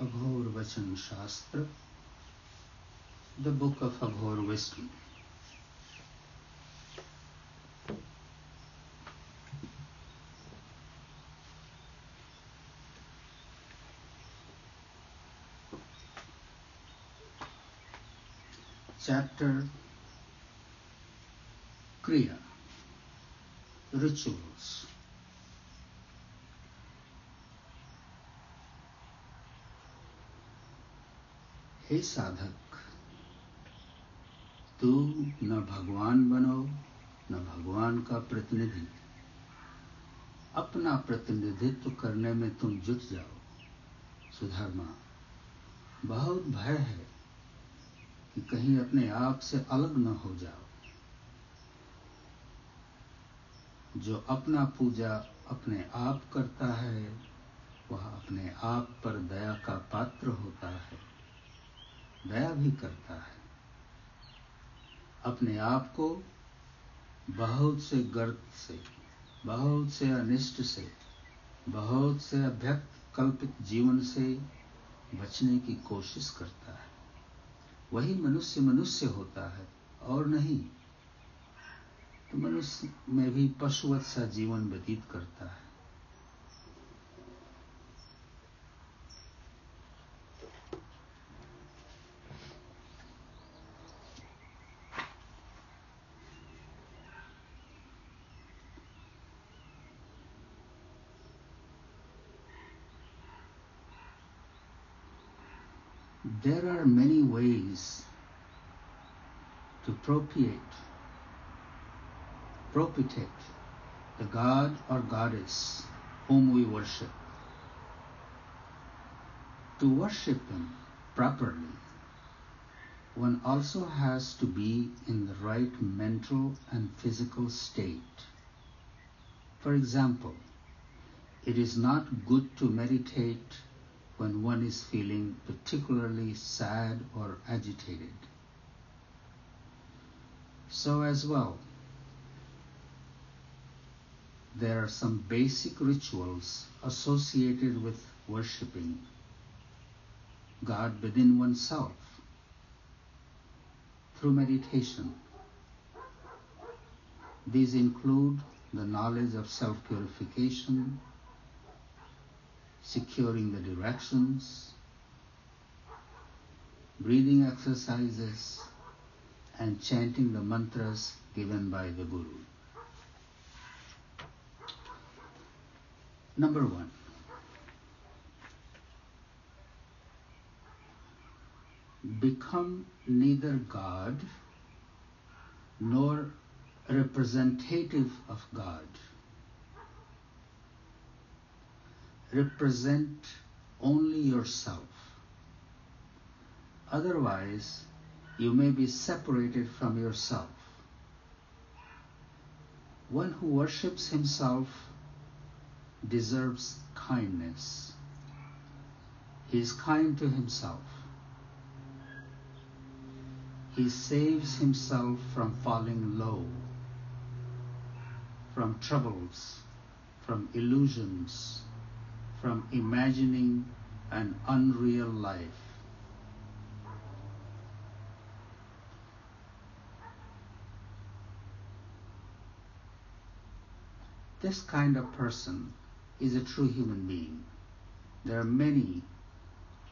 Aghor Vachan Shastra, the book of Aghor Wisdom. Chapter Kriya, Rituals. हे साधक, तू न भगवान बनो न भगवान का प्रतिनिधि। अपना प्रतिनिधित्व करने में तुम जुट जाओ। सुधर्मा, बहुत भय है कि कहीं अपने आप से अलग न हो जाओ। जो अपना पूजा अपने आप करता है वह अपने आप पर दया का पात्र होता है, दया भी करता है। अपने आप को बहुत से गर्द से, बहुत से अनिष्ट से, बहुत से अभ्यक्त कल्पित जीवन से बचने की कोशिश करता है। वही मनुष्य मनुष्य होता है, और नहीं तो मनुष्य में भी पशुवत सा जीवन व्यतीत करता है। There are many ways to propitiate the god or goddess whom we worship. To worship him properly, one also has to be in the right mental and physical state. For example, it is not good to meditate when one is feeling particularly sad or agitated. So as well, there are some basic rituals associated with worshipping God within oneself through meditation. These include the knowledge of self-purification, securing the directions, breathing exercises, and chanting the mantras given by the Guru. Number one, become neither God nor representative of God. Represent only yourself. Otherwise, you may be separated from yourself. One who worships himself deserves kindness. He is kind to himself. He saves himself from falling low, from troubles, from illusions, from imagining an unreal life. This kind of person is a true human being. There are many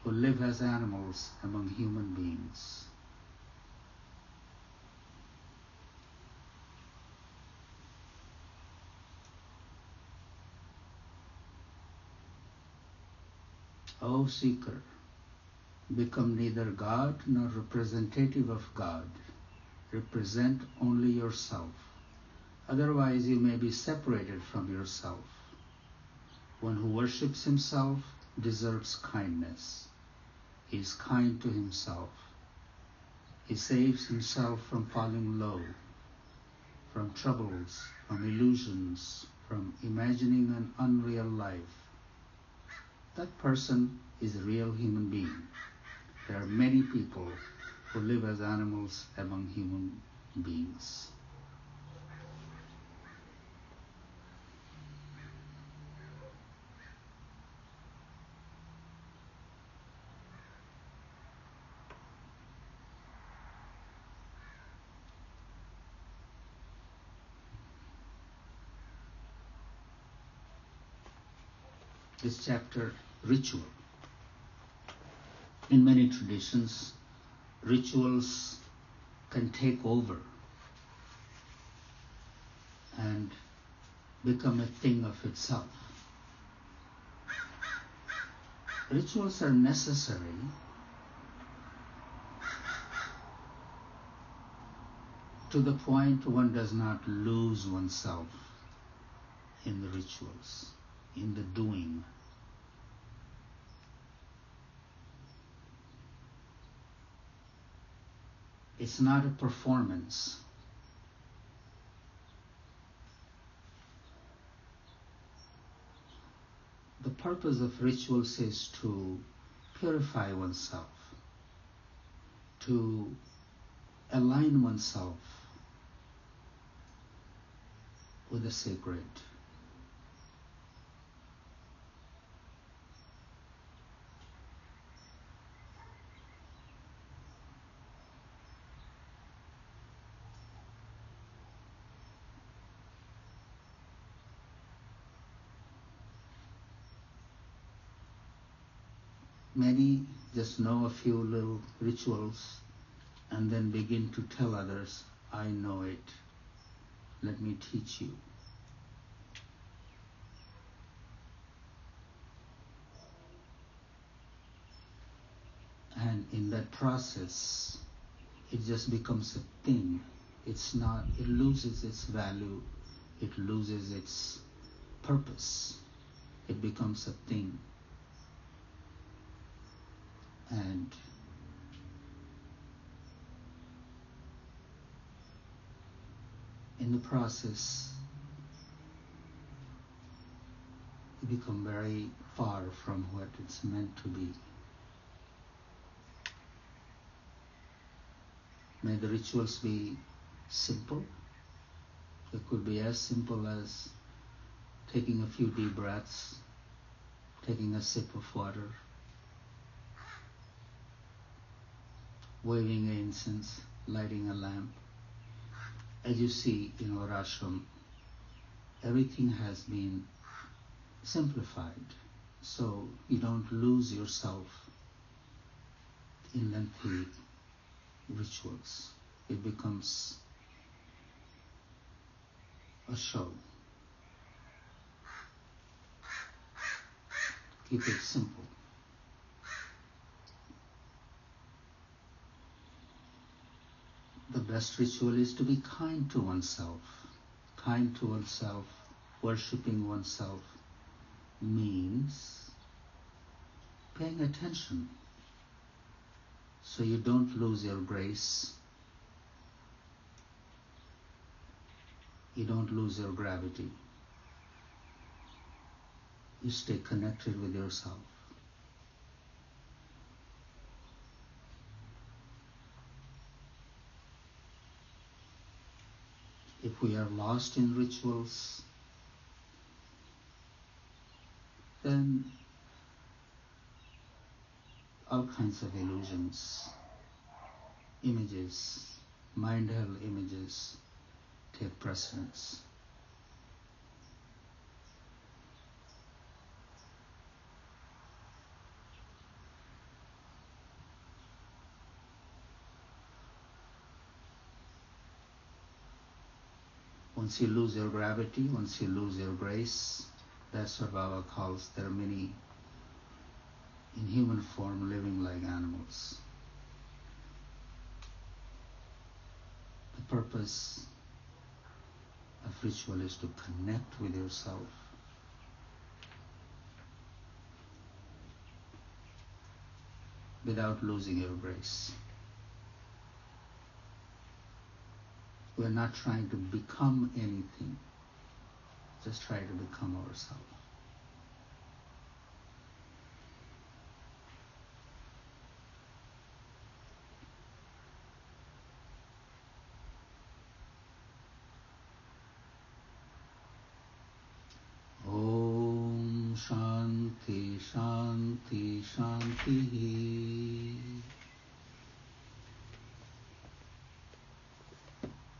who live as animals among human beings. O seeker, become neither God nor representative of God. Represent only yourself. Otherwise, you may be separated from yourself. One who worships himself deserves kindness. He is kind to himself. He saves himself from falling low, from troubles, from illusions, from imagining an unreal life. That person is a real human being. There are many people who live as animals among human beings. this chapter, ritual. In many traditions, rituals can take over and become a thing of itself. Rituals are necessary to the point one does not lose oneself in the rituals, in the doing. It's not a performance. The purpose of rituals is to purify oneself, to align oneself with the sacred. Many just know a few little rituals and then begin to tell others, I know it, let me teach you. And in that process, it just becomes a thing. It's not, it loses its value, it loses its purpose. It becomes a thing. And in the process, you become very far from what it's meant to be. May the rituals be simple. It could be as simple as taking a few deep breaths, taking a sip of water, waving an incense, lighting a lamp. As you see in our ashram, everything has been simplified, so you don't lose yourself in lengthy rituals. It becomes a show. Keep it simple. The best ritual is to be kind to oneself, worshipping oneself means paying attention so you don't lose your grace, you don't lose your gravity, you stay connected with yourself. If we are lost in rituals, then all kinds of illusions, images, mind-held images take precedence. Once you lose your gravity, once you lose your grace, that's what Baba calls, there are many in human form living like animals. The purpose of ritual is to connect with yourself. Without losing your grace. We're not trying to become anything, just try to become ourselves. Om Shanti Shanti Shanti.